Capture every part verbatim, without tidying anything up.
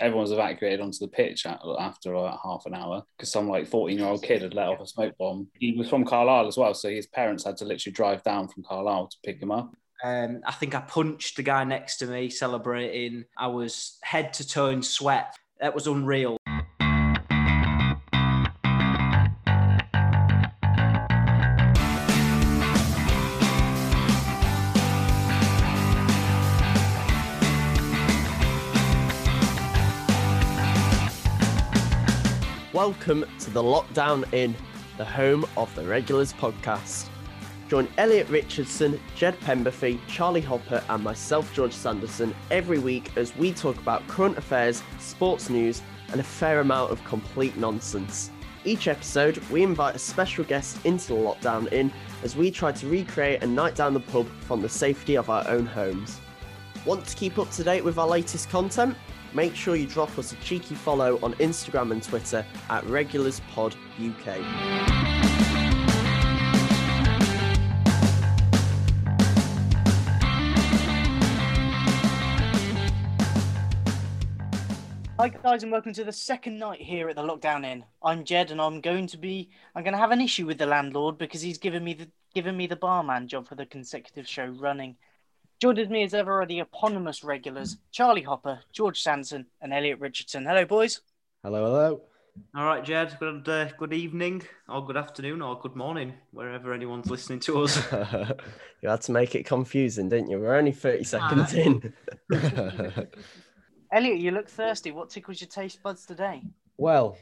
everyone's evacuated onto the pitch after about half an hour because some like fourteen-year-old kid had let off a smoke bomb. He was from Carlisle as well, so his parents had to literally drive down from Carlisle to pick him up. Um, I think I punched the guy next to me celebrating. I was head to toe in sweat. That was unreal. Welcome to the Lockdown Inn, the home of the Regulars podcast. Join Elliot Richardson, Jed Penberthy, Charlie Hopper and myself, George Sanderson, every week as we talk about current affairs, sports news and a fair amount of complete nonsense. Each episode, we invite a special guest into the Lockdown Inn as we try to recreate a night down the pub from the safety of our own homes. Want to keep up to date with our latest content? Make sure you drop us a cheeky follow on Instagram and Twitter at Regulars Pod U K. Hi guys and welcome to the second night here at the Lockdown Inn. I'm Jed and I'm going to be I'm going to have an issue with the landlord because he's given me the given me the barman job for the consecutive show running. Joined me as ever are the eponymous regulars, Charlie Hopper, George Sanderson and Elliot Richardson. Hello, boys. Hello, hello. All right, Jed, good uh, good evening or good afternoon or good morning, wherever anyone's listening to us. You had to make it confusing, didn't you? We're only thirty seconds ah. in. Elliot, you look thirsty. What tickles your taste buds today? Well,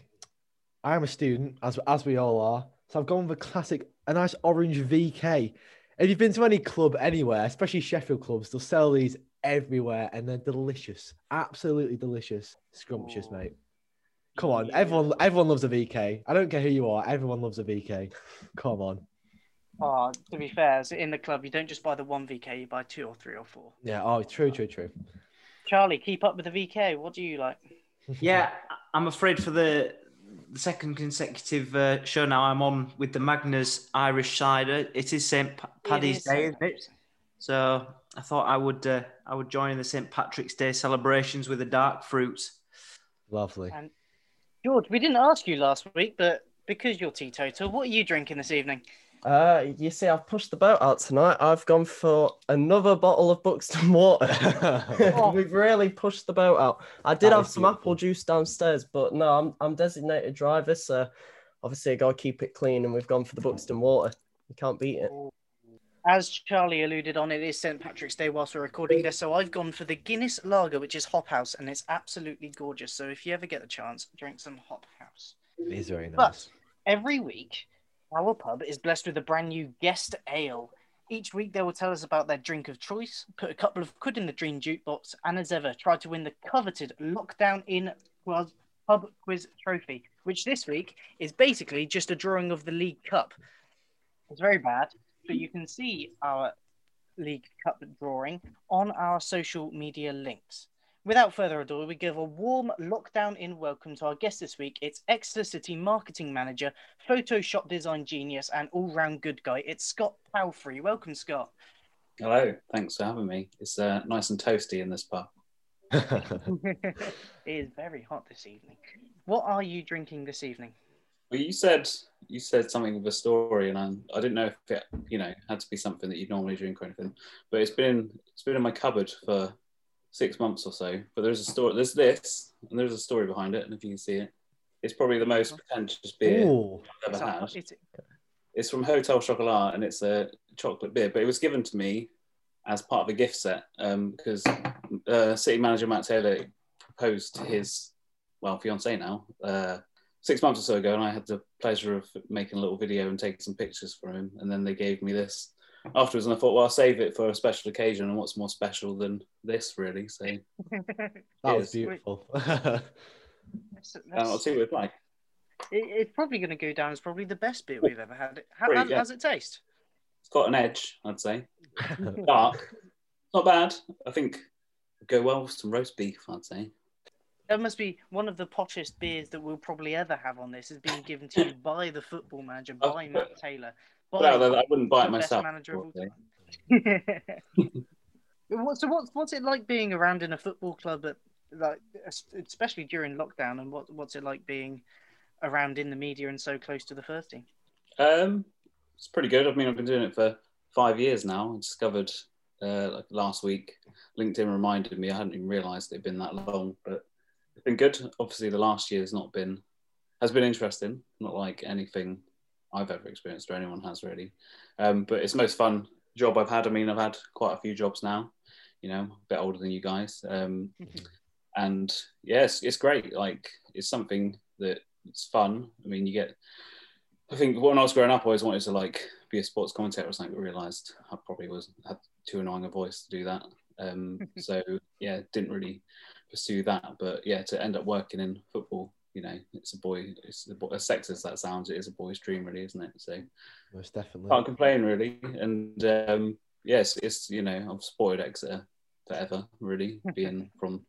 I'm a student, as as we all are, so I've gone with a classic, a nice orange V K. If you've been to any club anywhere, especially Sheffield clubs, they'll sell these everywhere and they're delicious. Absolutely delicious. Scrumptious, oh, mate. Come on, yeah. everyone everyone loves a V K. I don't care who you are, everyone loves a V K. Come on. Oh, to be fair, in the club, you don't just buy the one V K, you buy two or three or four. Yeah, oh, true, true, true. Charlie, keep up with the V K. What do you like? Yeah, I'm afraid for the... The second consecutive uh, show now I'm on with the Magners Irish cider. It is Saint Pa- Paddy's Day, isn't it? So I thought I would uh, I would join in the Saint Patrick's Day celebrations with the dark fruit. Lovely. And George, we didn't ask you last week, but because you're teetotal, what are you drinking this evening? Uh, you see, I've pushed the boat out tonight. I've gone for another bottle of Buxton water. Oh. We've really pushed the boat out. I did that have some beautiful apple juice downstairs, but no, I'm I'm designated driver, so obviously I gotta keep it clean. And we've gone for the Buxton water. You can't beat it. As Charlie alluded on, it is Saint Patrick's Day whilst we're recording this, so I've gone for the Guinness Lager, which is Hop House, and it's absolutely gorgeous. So if you ever get the chance, drink some Hop House. It is very nice. But every week, our pub is blessed with a brand new guest ale. Each week they will tell us about their drink of choice, put a couple of quid in the dream jukebox, and as ever, try to win the coveted Lockdown Inn Pub Quiz Trophy, which this week is basically just a drawing of the League Cup. It's very bad, but you can see our League Cup drawing on our social media links. Without further ado, we give a warm Lockdown Inn welcome to our guest this week. It's Exeter City marketing manager, Photoshop design genius, and all-round good guy. It's Scott Palfrey. Welcome, Scott. Hello. Thanks for having me. It's uh, nice and toasty in this pub. It is very hot this evening. What are you drinking this evening? Well, you said you said something of a story, and I'm, I didn't know if it, you know, had to be something that you'd normally drink or anything. But it's been it's been in my cupboard for six months or so, but there's a story, there's this, and there's a story behind it, and if you can see it, it's probably the most pretentious beer Ooh. I've ever had. It's, it's from Hotel Chocolat, and it's a chocolate beer, but it was given to me as part of a gift set, um, because uh, City Manager Matt Taylor proposed to his, well, fiancé now, uh, six months or so ago, and I had the pleasure of making a little video and taking some pictures for him, and then they gave me this afterwards, and I thought, well, I'll save it for a special occasion, and what's more special than this, really? So that was beautiful. That's, that's, I'll see what it's like. It, it's probably going to go down as probably the best beer we've ever had. How Pretty, yeah. How's it taste? It's got an edge, I'd say. Dark, not bad. I think it'd go well with some roast beef, I'd say. That must be one of the poshest beers that we'll probably ever have on this. Is being given to you by the football manager, by Matt Taylor. Well, no, I wouldn't buy it myself. So what's what's it like being around in a football club at like, especially during lockdown, and what what's it like being around in the media and so close to the first team? Um, it's pretty good. I mean, I've been doing it for five years now. I discovered uh, like last week, LinkedIn reminded me. I hadn't even realised it'd been that long, but it's been good. Obviously, the last year's not been has been interesting. Not like anything I've ever experienced or anyone has really. Um, but it's the most fun job I've had. I mean, I've had quite a few jobs now. You know, a bit older than you guys. Um, and yes, it's great. Like, it's something that it's fun. I mean, you get. I think when I was growing up, I always wanted to like be a sports commentator or something, but realised I probably was had too annoying a voice to do that. Um, so yeah, didn't really pursue that. But yeah, to end up working in football, you know, it's a boy. It's a boy, as sexist as that sounds, it is a boy's dream, really, isn't it? So most definitely can't complain, really. And um, yes, it's you know, I've supported Exeter forever, really, being from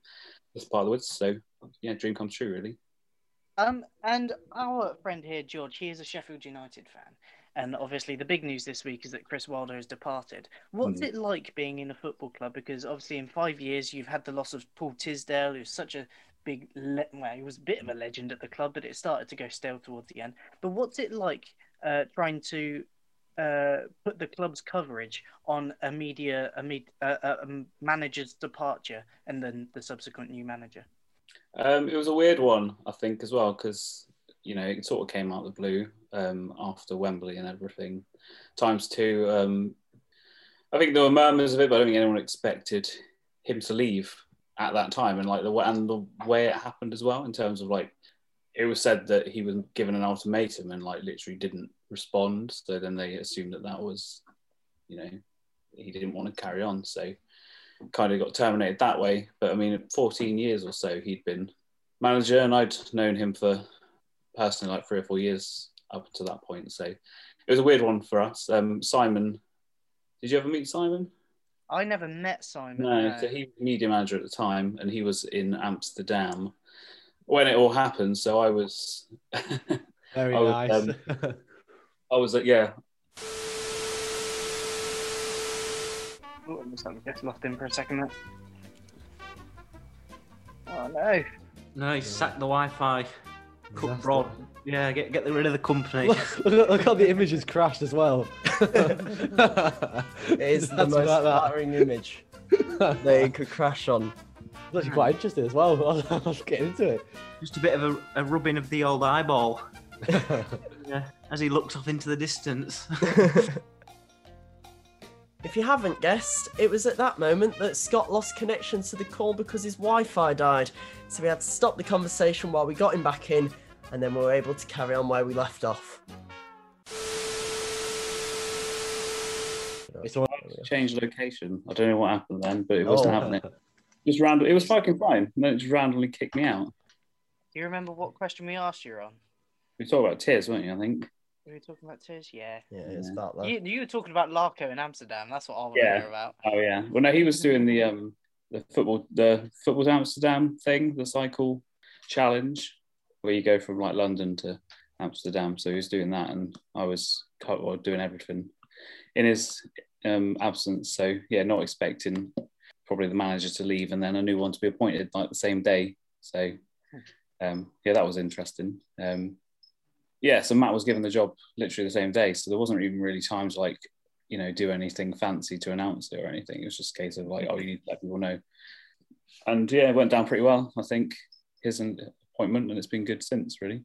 this part of the woods. So yeah, dream come true, really. Um, and our friend here, George, he is a Sheffield United fan. And obviously the big news this week is that Chris Wilder has departed. What's mm. it like being in a football club? Because obviously in five years you've had the loss of Paul Tisdale, who's such a big... Le- well, he was a bit of a legend at the club, but it started to go stale towards the end. But what's it like uh, trying to uh, put the club's coverage on a media, a, med- a, a manager's departure and then the subsequent new manager? Um, it was a weird one, I think, as well, because, you know, it sort of came out of the blue um, after Wembley and everything. Times two, um, I think there were murmurs of it, but I don't think anyone expected him to leave at that time. And, like, the, and the way it happened as well, in terms of, like, it was said that he was given an ultimatum and, like, literally didn't respond. So then they assumed that that was, you know, he didn't want to carry on, so... kind of got terminated that way. But I mean, fourteen years or so he'd been manager, and I'd known him for personally like three or four years up to that point, so it was a weird one for us. um, Simon, did you ever meet Simon? I never met Simon. No, no. So he was media manager at the time, and he was in Amsterdam when it all happened, so I was very I was, nice um, I was like yeah Oh, it looks like we just lost him for a second there. Oh no. No, he sacked the Wi-Fi. Cut broad. Yeah, get get rid of the company. Look, look, look how the image has crashed as well. It is the most flattering image that it could crash on. It's actually quite interesting as well. I'll, I'll get into it. Just a bit of a, a rubbing of the old eyeball. Yeah, as he looks off into the distance. If you haven't guessed, it was at that moment that Scott lost connection to the call because his Wi-Fi died. So we had to stop the conversation while we got him back in, and then we were able to carry on where we left off. It's all changed location. I don't know what happened then, but it wasn't oh. happening. Just random. It was fucking fine. And then it just randomly kicked me out. Do you remember what question we asked you on? We were talking about tears, weren't you, I think? We were talking about tears, yeah. Yeah, it's about that. You, you were talking about Larko in Amsterdam. That's what I want yeah. to hear about. Oh yeah. Well, no, he was doing the um the football the football Amsterdam thing, the cycle challenge, where you go from like London to Amsterdam. So he was doing that, and I was well, doing everything in his um absence. So yeah, not expecting probably the manager to leave, and then a new one to be appointed like the same day. So um yeah, that was interesting. Um. Yeah, so Matt was given the job literally the same day, so there wasn't even really time to, like, you know, do anything fancy to announce it or anything. It was just a case of, like, oh, you need to let people know. And, yeah, it went down pretty well, I think, his appointment, and it's been good since, really.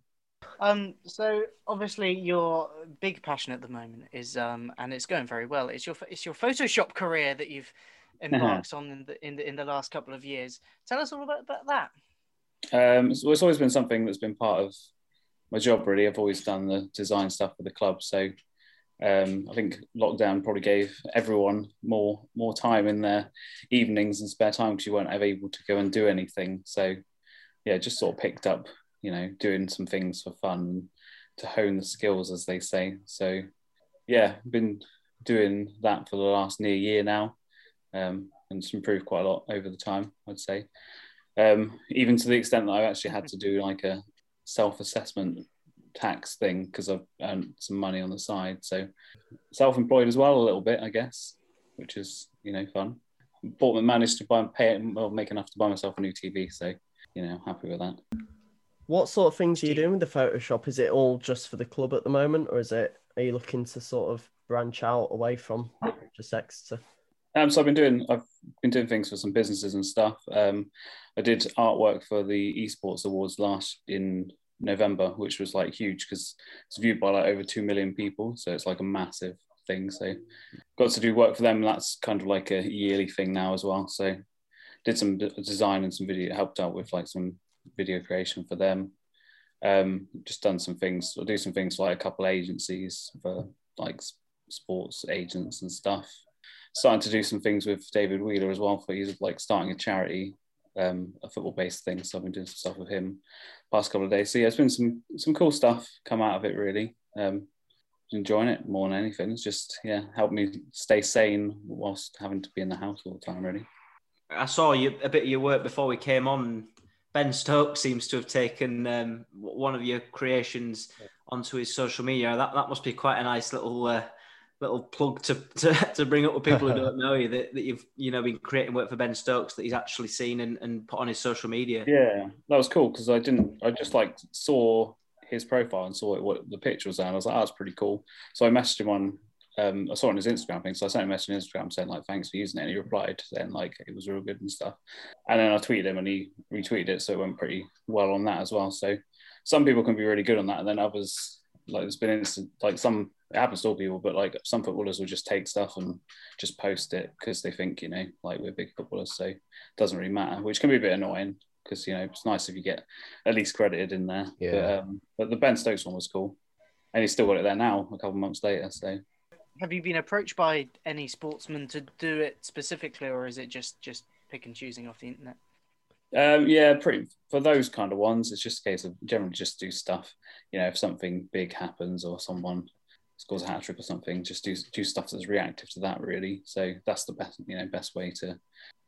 Um, so, obviously, your big passion at the moment is, um, and it's going very well, it's your it's your Photoshop career that you've embarked on in the, in the in the last couple of years. Tell us all about, about that. Um, so it's always been something that's been part of my job, really. I've always done the design stuff for the club, so um, I think lockdown probably gave everyone more more time in their evenings and spare time, because you weren't ever able to go and do anything. So yeah, just sort of picked up, you know, doing some things for fun to hone the skills, as they say. So yeah, been doing that for the last near year now, um, and it's improved quite a lot over the time, I'd say. Um, even to the extent that I actually had to do like a self-assessment tax thing, because I've earned some money on the side, so self-employed as well a little bit, I guess, which is, you know, fun. Bournemouth managed to buy and pay it, well, make enough to buy myself a new T V. So, you know, happy with that. What sort of things are you doing with the Photoshop? Is it all just for the club at the moment, or is it, are you looking to sort of branch out away from just Exeter? Um, so I've been doing, I've been doing things for some businesses and stuff. Um, I did artwork for the Esports Awards last in November, which was like huge because it's viewed by like over two million people. So it's like a massive thing. So got to do work for them. That's kind of like a yearly thing now as well. So did some d- design and some video, helped out with like some video creation for them. Um, just done some things, I'll do some things for like a couple agencies for like sports agents and stuff. Starting to do some things with David Wheeler as well, for he's like starting a charity, um, a football-based thing. So I've been doing some stuff with him past couple of days. So yeah, it's been some some cool stuff come out of it really. Um, enjoying it more than anything. It's just yeah, helped me stay sane whilst having to be in the house all the time really. I saw you a bit of your work before we came on. Ben Stokes seems to have taken um, one of your creations onto his social media. That that must be quite a nice little. Uh, little plug to, to to bring up with people who don't know you, that, that you've, you know, been creating work for Ben Stokes that he's actually seen and, and put on his social media. Yeah, that was cool because I didn't, I just like saw his profile and saw it, what the picture was, and I was like, oh, that's pretty cool. So I messaged him on, um, I saw it on his Instagram thing, so I sent him a message on Instagram saying like, thanks for using it, and he replied saying like, it was real good and stuff. And then I tweeted him and he retweeted it, so it went pretty well on that as well. So some people can be really good on that, and then others, like there's been instant, like some, it happens to all people, but like some footballers will just take stuff and just post it because they think, you know, like we're big footballers, so it doesn't really matter, which can be a bit annoying because, you know, it's nice if you get at least credited in there. Yeah. But, um, but the Ben Stokes one was cool, and he's still got it there now a couple of months later. So, have you been approached by any sportsman to do it specifically, or is it just just pick and choosing off the internet? Um, yeah, pretty, for those kind of ones, it's just a case of generally just do stuff. You know, if something big happens or someone scores a hat trick or something, just do do stuff that's reactive to that really. So that's the best, you know, best way to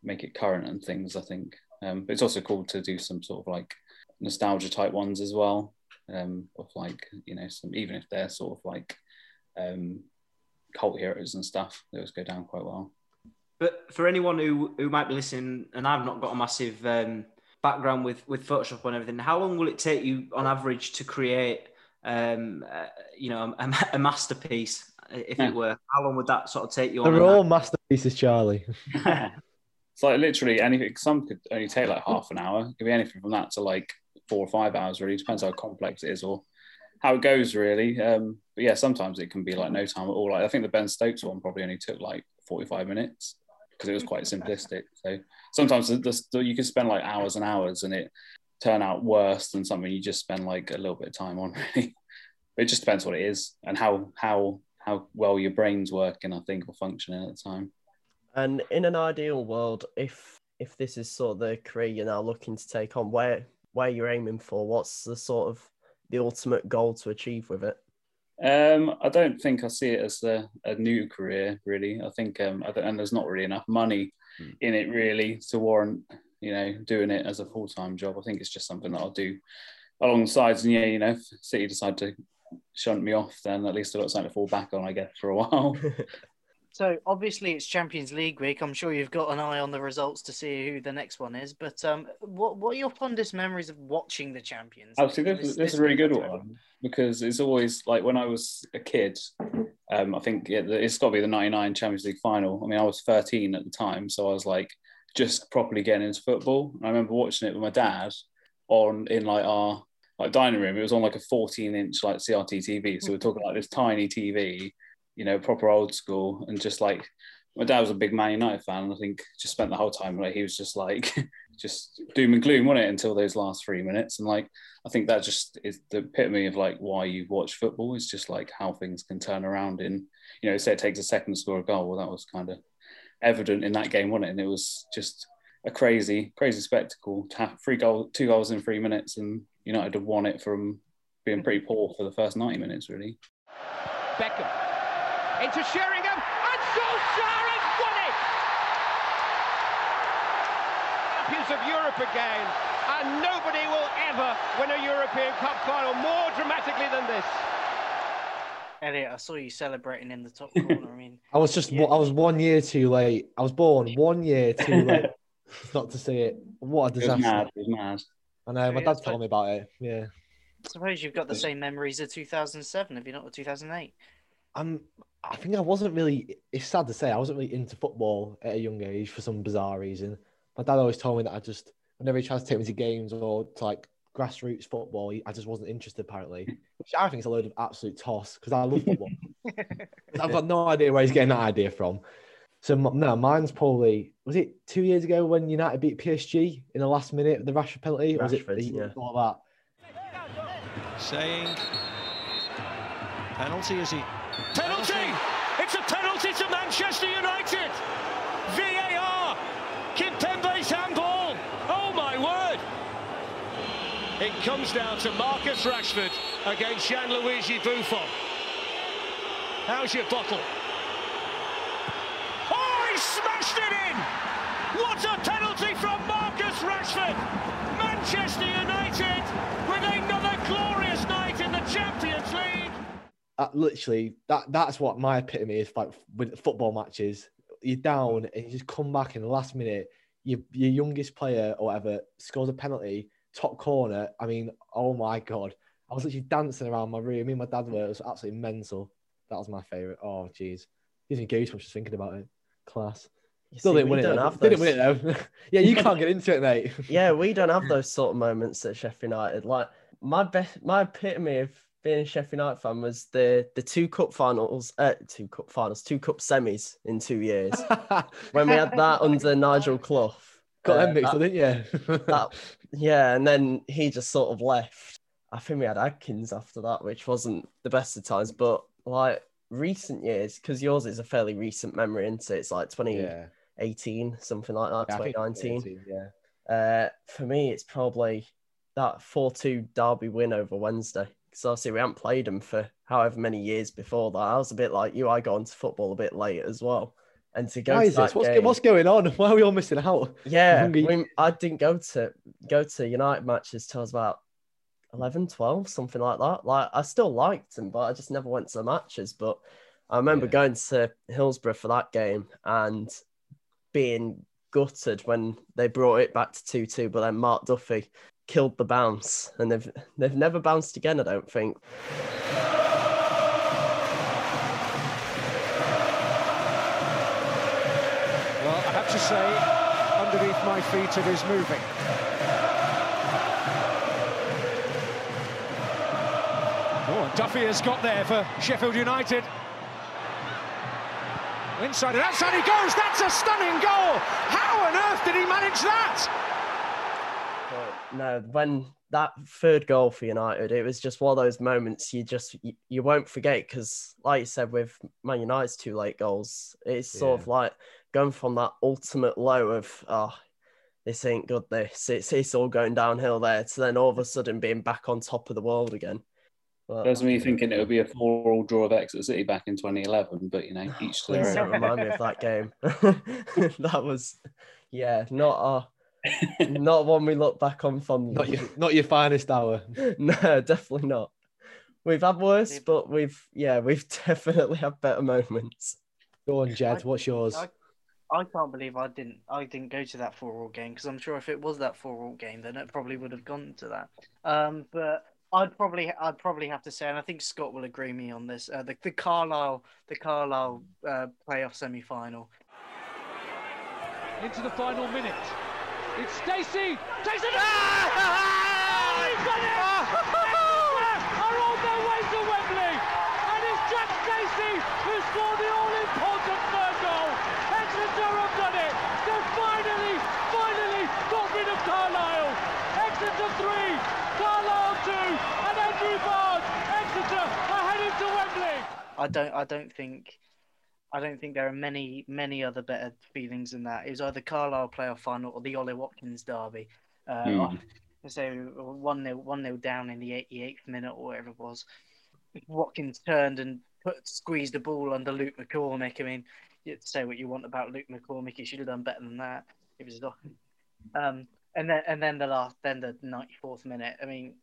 make it current and things, I think. Um, but it's also cool to do some sort of like nostalgia type ones as well, um, of like, you know, some, even if they're sort of like um, cult heroes and stuff, those go down quite well. But for anyone who, who might be listening, and I've not got a massive um, background with, with Photoshop and everything, how long will it take you on average to create Um, uh, you know, a, a masterpiece, if yeah. it were. How long would that sort of take you? They're on? They're all masterpieces, Charlie. It's like literally anything. Some could only take like half an hour. It could be anything from that to like four or five hours. Really depends how complex it is or how it goes. Really, um, but yeah, sometimes it can be like no time at all. Like I think the Ben Stokes one probably only took like forty-five minutes because it was quite simplistic. So sometimes the, the, you can spend like hours and hours and it turn out worse than something you just spend like a little bit of time on really. It just depends what it is and how how how well your brain's working, I think, or functioning at the time. And in an ideal world, if if this is sort of the career you're now looking to take on, where where you're aiming for, what's the sort of the ultimate goal to achieve with it? Um, I don't think I see it as a, a new career really. I think um I don't, and there's not really enough money mm. in it really to warrant, you know, doing it as a full-time job. I think it's just something that I'll do alongside. And yeah, you know, if City decide to shunt me off, then at least I've got something to fall back on, I guess, for a while. So obviously it's Champions League week. I'm sure you've got an eye on the results to see who the next one is. But um, what what are your fondest memories of watching the Champions League? Oh, see, this, this, this is a really good one because it's always like when I was a kid. Um, I think it, it's got to be the ninety-nine Champions League final. I mean, I was thirteen at the time, so I was like, just properly getting into football. And I remember watching it with my dad on in like our like dining room. It was on like a fourteen inch like C R T T V. So we're talking like this tiny T V, you know, proper old school. And just like my dad was a big Man United fan, and I think just spent the whole time like he was just like just doom and gloom, wasn't it, until those last three minutes. And like I think that just is the epitome of like why you watch football, is just like how things can turn around in, you know, say it takes a second to score a goal. Well, that was kind of evident in that game, wasn't it? And it was just a crazy, crazy spectacle to have three goals, two goals in three minutes, and United had won it from being pretty poor for the first ninety minutes, really. Beckham into Sheringham, and Solskjaer has won it! Champions of Europe again, and nobody will ever win a European Cup final more dramatically than this. Elliot, I saw you celebrating in the top corner. I mean, I was just, yeah. I was one year too late. I was born one year too late not to see it. What a disaster! It was mad. It was mad. I know. My dad told me about it. Yeah. I suppose you've got the same memories of two thousand seven, have you not, or two thousand eight? I'm. I think I wasn't really. It's sad to say, I wasn't really into football at a young age for some bizarre reason. My dad always told me that I just, whenever he tried to take me to games or to like grassroots football, I just wasn't interested, apparently. Which I think is a load of absolute toss, because I love football. I've got no idea where he's getting that idea from. So, no, mine's probably, was it two years ago when United beat P S G in the last minute of the Rashford penalty? Rashford, or was it yeah. all that? Saying, penalty, is he? Penalty! penalty! It's a penalty to Manchester United! V A R! Kid Pembe's handball! Oh, my word! It comes down to Marcus Rashford against Gianluigi Buffon. How's your bottle? Oh, he smashed it in! What a penalty from Marcus Rashford! Manchester United with another glorious night in the Champions League. Uh, literally, that that's what my epitome is like with football matches. You're down and you just come back in the last minute. Your your youngest player or whatever scores a penalty. Top corner. I mean, oh my God. I was literally dancing around my room. Me and my dad were. It was absolutely mental. That was my favourite. Oh, jeez. Gives me goosebumps just thinking about it. Class. You Still see, didn't, win it, have didn't win it though. Yeah, you can't get into it, mate. Yeah, we don't have those sort of moments at Sheffield United. Like, my best, my epitome of being a Sheffield United fan was the the two cup finals, uh, two cup finals, two cup semis in two years. When we had that under Nigel Clough. Got uh, them mixed, didn't you? that, yeah, and then he just sort of left. I think we had Adkins after that, which wasn't the best of times. But like recent years, because yours is a fairly recent memory, isn't it? It's like twenty eighteen, yeah. something like that, yeah, twenty nineteen. Yeah. Uh, for me, it's probably that four two derby win over Wednesday. Because obviously we haven't played them for however many years before that. I was a bit like you, I got into football a bit late as well. And to go Why to is this? What's, game, what's going on? Why are we all missing out? Yeah, we, I didn't go to go to United matches till I was about eleven, twelve, something like that. Like, I still liked them, but I just never went to the matches. But I remember yeah. going to Hillsborough for that game and being gutted when they brought it back to two two, but then Mark Duffy killed the bounce, and they've they've never bounced again, I don't think. To say, underneath my feet it is moving. Oh, and Duffy has got there for Sheffield United. Inside and outside he goes. That's a stunning goal. How on earth did he manage that? But no, when that third goal for United, it was just one of those moments you just you, you won't forget, because, like you said, with Man United's two late goals, it's sort yeah. of like going from that ultimate low of, oh, this ain't good, this, it's, it's all going downhill there, to then all of a sudden being back on top of the world again. But, There's me thinking it would be a four-all draw of Exeter City back in twenty eleven, but, you know, each their own. Don't remind me of that game. That was, yeah, not our, not one we look back on fondly. Not your, not your finest hour. No, definitely not. We've had worse, but we've, yeah, we've definitely had better moments. Go on, Jed, what's yours? I, I can't believe I didn't I didn't go to that four all game, because I'm sure if it was that four all game, then it probably would have gone to that. Um, but I'd probably I'd probably have to say, and I think Scott will agree me on this, uh, the the Carlisle the Carlisle uh, playoff semi final. Into the final minute, it's Stacey. Stacey! Ah! Oh, he's got it! Ah! Are on their way to Wembley, and it's Jack Stacey who scored the all-important third goal. Exeter have done it! They've finally, finally got rid of Carlisle! Exeter three, Carlisle two, and Andrew Barnes! Exeter are headed to Wembley! I don't I don't think I don't think there are many, many other better feelings than that. It was either Carlisle playoff final or the Ollie Watkins derby. Uh, mm. So one nil one nil down in the eighty-eighth minute or whatever it was. Watkins turned and put squeezed the ball under Luke McCormick. I mean, you say what you want about Luke McCormick, he should have done better than that. It was um, and then and then the last, then the ninety-fourth minute. I mean,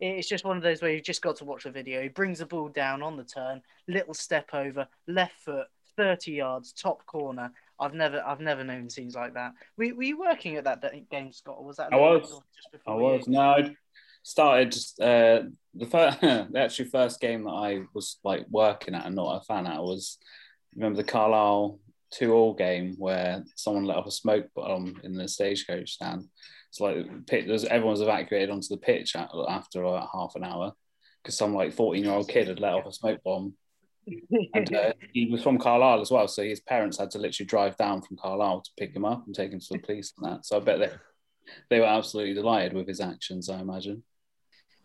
It's just one of those where you've just got to watch the video. He brings the ball down on the turn, little step over, left foot, thirty yards, top corner. I've never, I've never known scenes like that. Were, were you working at that game, Scott? Or was that? I was. Just before I was. You? No, I started uh, the first, the actually first game that I was like working at and not a fan at was, remember the Carlisle two all game where someone let off a smoke bomb in the stagecoach stand. It's like everyone was evacuated onto the pitch after about half an hour because some like fourteen-year-old kid had let off a smoke bomb. And uh, he was from Carlisle as well, so his parents had to literally drive down from Carlisle to pick him up and take him to the police and that. So I bet they they were absolutely delighted with his actions, I imagine.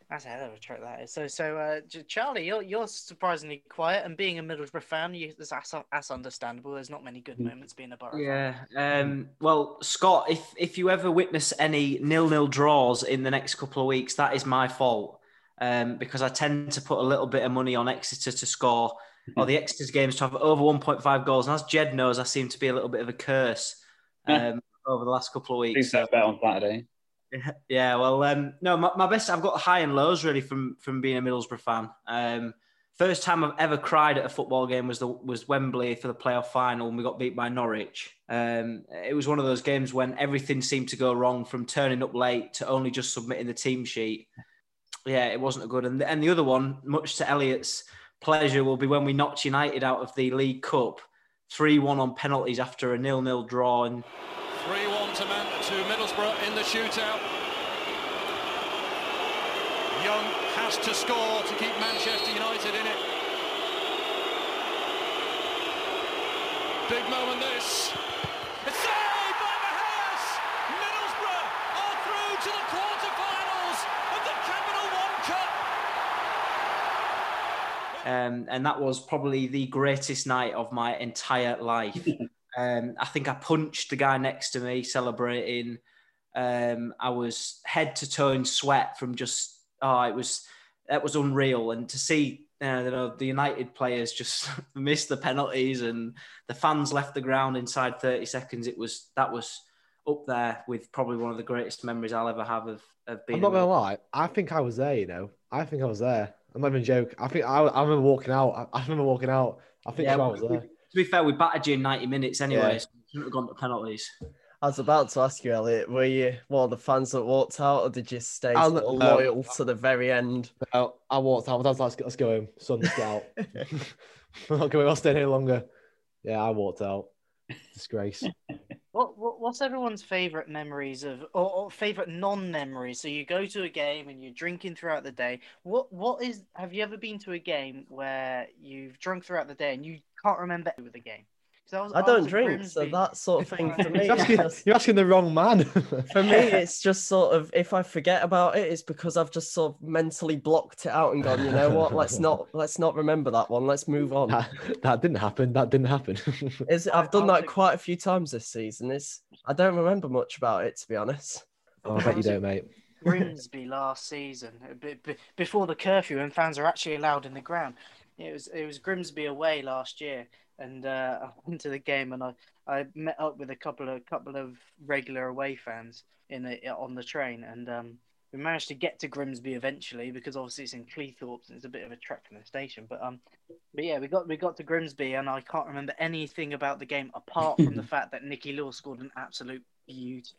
That's a hell of a trick that is. So, so uh, Charlie, you're you're surprisingly quiet, and being a Middlesbrough fan, you, that's, that's understandable. There's not many good moments being a Borough yeah. fan. Um, well, Scott, if if you ever witness any nil-nil draws in the next couple of weeks, that is my fault um, because I tend to put a little bit of money on Exeter to score, or the Exeter's games to have over one point five goals. And as Jed knows, I seem to be a little bit of a curse um, over the last couple of weeks. Please don't bet on Saturday. Yeah, well, um, no, my, my best, I've got high and lows really from from being a Middlesbrough fan. Um, first time I've ever cried at a football game was the was Wembley for the playoff final when we got beat by Norwich. Um, it was one of those games when everything seemed to go wrong, from turning up late to only just submitting the team sheet. Yeah, it wasn't a good. And, and the other one, much to Elliot's pleasure, will be when we knocked United out of the League Cup three one on penalties after a nil-nil draw. And three one to Man to Middlesbrough in the shootout. Young has to score to keep Manchester United in it. Big moment this. It's saved by Mahrez. Middlesbrough are through to the quarterfinals of the Capital One Cup. Um, and that was probably the greatest night of my entire life. Um, I think I punched the guy next to me celebrating. Um, I was head to toe in sweat from just, oh, it was, that was unreal. And to see, uh, you know, the United players just miss the penalties and the fans left the ground inside thirty seconds. It was, that was up there with probably one of the greatest memories I'll ever have of, of being. I'm not going to lie. I think I was there, you know, I think I was there. I'm not even joking. I think I, I remember walking out. I, I remember walking out. I think yeah, I was there. To be fair, we battered you in ninety minutes anyway, yeah. So we shouldn't have gone to penalties. I was about to ask you, Elliot, were you one of the fans that walked out, or did you stay sort of loyal uh, to the very end? No, I walked out. I was like, let's go home. Son, let's get out. I'm not going to stay any longer. Yeah, I walked out. Disgrace. What, what What's everyone's favourite memories of, or, or favourite non-memories? So you go to a game and you're drinking throughout the day. What What is, have you ever been to a game where you've drunk throughout the day and you can't remember with the game? I, was, I don't I drink, Grimsby. So that sort of thing for me. You're asking, you're asking the wrong man. For me, it's just sort of, if I forget about it, it's because I've just sort of mentally blocked it out and gone, you know what? Let's not let's not remember that one. Let's move on. That, that didn't happen. That didn't happen. It's, I've done that quite a few times this season. It's, I don't remember much about it, to be honest. Oh, I bet you don't, mate. Grimsby last season, before the curfew, and fans are actually allowed in the ground. It was it was Grimsby away last year. And uh, I went to the game, and I, I met up with a couple of couple of regular away fans in the, on the train, and um, we managed to get to Grimsby eventually, because obviously it's in Cleethorpes and it's a bit of a trek from the station. But um, but yeah, we got we got to Grimsby, and I can't remember anything about the game apart from the fact that Nicky Law scored an absolute beauty.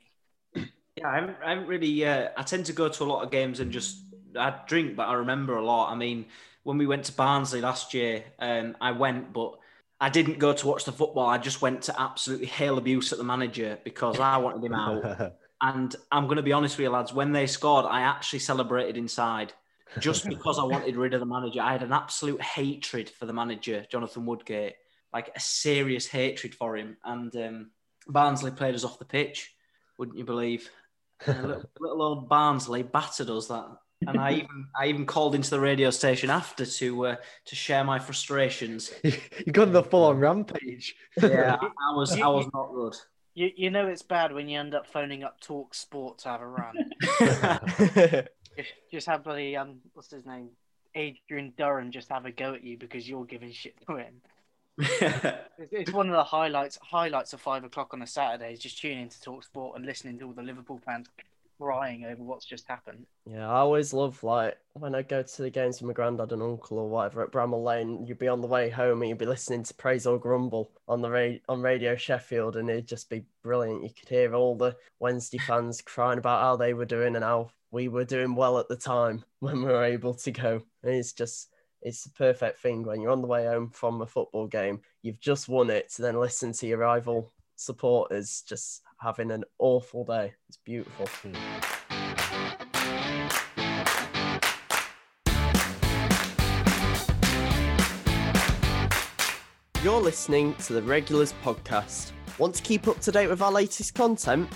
Yeah, I haven't, I haven't really. Uh, I tend to go to a lot of games and just I drink, but I remember a lot. I mean, when we went to Barnsley last year, um, I went, but I didn't go to watch the football. I just went to absolutely hail abuse at the manager because I wanted him out. And I'm going to be honest with you, lads, when they scored, I actually celebrated inside just because I wanted rid of the manager. I had an absolute hatred for the manager, Jonathan Woodgate, like a serious hatred for him. And um, Barnsley played us off the pitch, wouldn't you believe? Little, little old Barnsley battered us that. And I even I even called into the radio station after to uh, to share my frustrations. You got the full on rampage. Yeah, I, I was you, I was not good. You you know it's bad when you end up phoning up Talk Sport to have a rant. Just have bloody um what's his name, Adrian Durham, just have a go at you because you're giving shit to him. It's one of the highlights highlights of five o'clock on a Saturday is just tuning into Talk Sport and listening to all the Liverpool fans crying over what's just happened. Yeah, I always love, like, when I go to the games with my granddad and uncle or whatever at Bramall Lane, you'd be on the way home and you'd be listening to Praise or Grumble on the ra- on Radio Sheffield, and it'd just be brilliant. You could hear all the Wednesday fans crying about how they were doing and how we were doing well at the time when we were able to go. And it's just... it's the perfect thing when you're on the way home from a football game, you've just won it, to then listen to your rival supporters just having an awful day. It's beautiful. You're listening to the Regulars Podcast. Want to keep up to date with our latest content?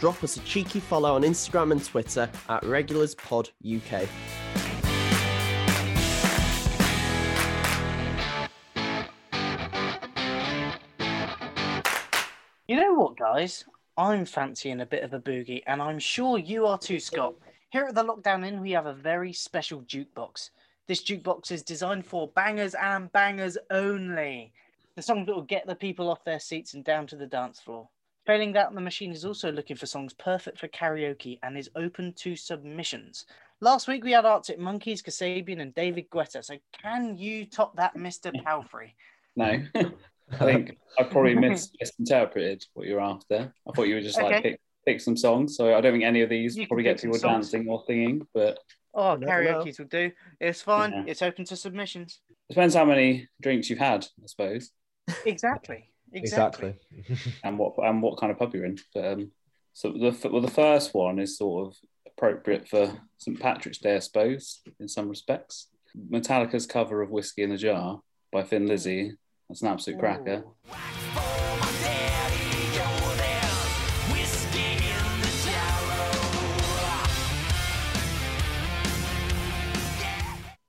Drop us a cheeky follow on Instagram and Twitter at Regulars Pod U K. You know what, guys? I'm fancying a bit of a boogie, and I'm sure you are too, Scott. Here at the Lockdown Inn, we have a very special jukebox. This jukebox is designed for bangers and bangers only. The songs that will get the people off their seats and down to the dance floor. Failing that, the machine is also looking for songs perfect for karaoke and is open to submissions. Last week, we had Arctic Monkeys, Kasabian, and David Guetta, so can you top that, Mister Palfrey? No. I think I probably mis- misinterpreted what you were after. I thought you were just okay. like pick, pick some songs. So I don't think any of these you probably get people dancing or singing. But oh, karaoke's will do. It's fine. Yeah. It's open to submissions. Depends how many drinks you've had, I suppose. Exactly. Exactly. exactly. And what and what kind of pub you're in. But, um, so the well, the first one is sort of appropriate for Saint Patrick's Day, I suppose, in some respects. Metallica's cover of Whiskey in the Jar by Thin Lizzy. That's an absolute Ooh. cracker.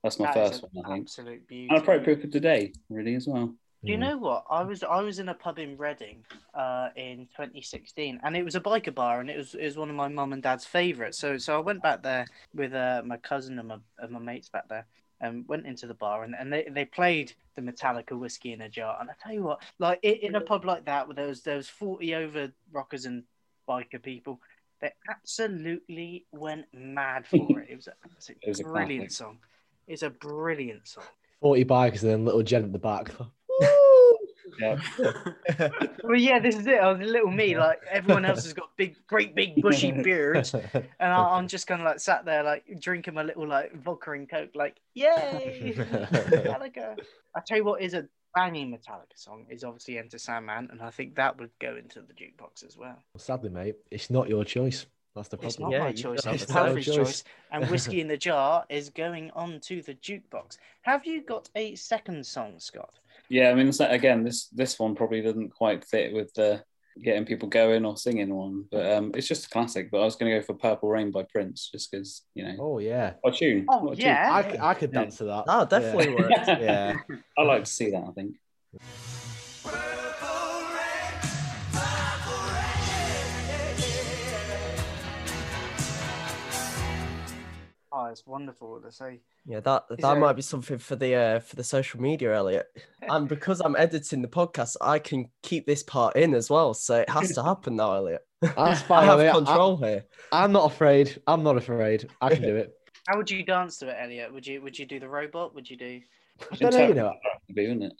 That's my that first one, I think. Absolute beauty. And appropriate for today, really, as well. Do you know what? I was I was in a pub in Reading uh, in twenty sixteen, and it was a biker bar, and it was it was one of my mum and dad's favourites. So so I went back there with uh, my cousin and my and my mates back there. And went into the bar and, and they, they played the Metallica Whiskey in a Jar. And I tell you what, like it, in a pub like that, where there was, there was forty over rockers and biker people, they absolutely went mad for it. It was a, it was a brilliant classic. song. It's a brilliant song. forty bikers and then little Jed at the back. Yeah. Well, yeah, this is it. I was a little me. Like everyone else has got big, great big bushy beards, and I, I'm just kind of like sat there, like drinking my little like vodka and coke, like yay, Metallica. I tell you what is a banging Metallica song is obviously Enter Sandman, and I think that would go into the jukebox as well. Well, sadly, mate, it's not your choice. That's the problem. It's not yeah, my choice. It's Palfrey's choice. choice. And Whiskey in the Jar is going on to the jukebox. Have you got a second song, Scott? Yeah, I mean, again, this this one probably doesn't quite fit with the getting people going or singing one, but um, it's just a classic. But I was going to go for Purple Rain by Prince, just because, you know. Oh, yeah. What a tune. Oh, what a yeah. Tune. I, I could dance yeah. to that. Oh, definitely yeah. works. Yeah. I like to see that, I think. Oh, it's wonderful to say. Yeah, that that there... might be something for the uh, for the social media, Elliot. And because I'm editing the podcast, I can keep this part in as well. So it has to happen now, Elliot. That's fine. I have Elliot. control I'm, here. I'm not afraid. I'm not afraid. I can do it. How would you dance to it, Elliot? Would you would you do the robot? Would you do? I don't know. You know, be, wouldn't it?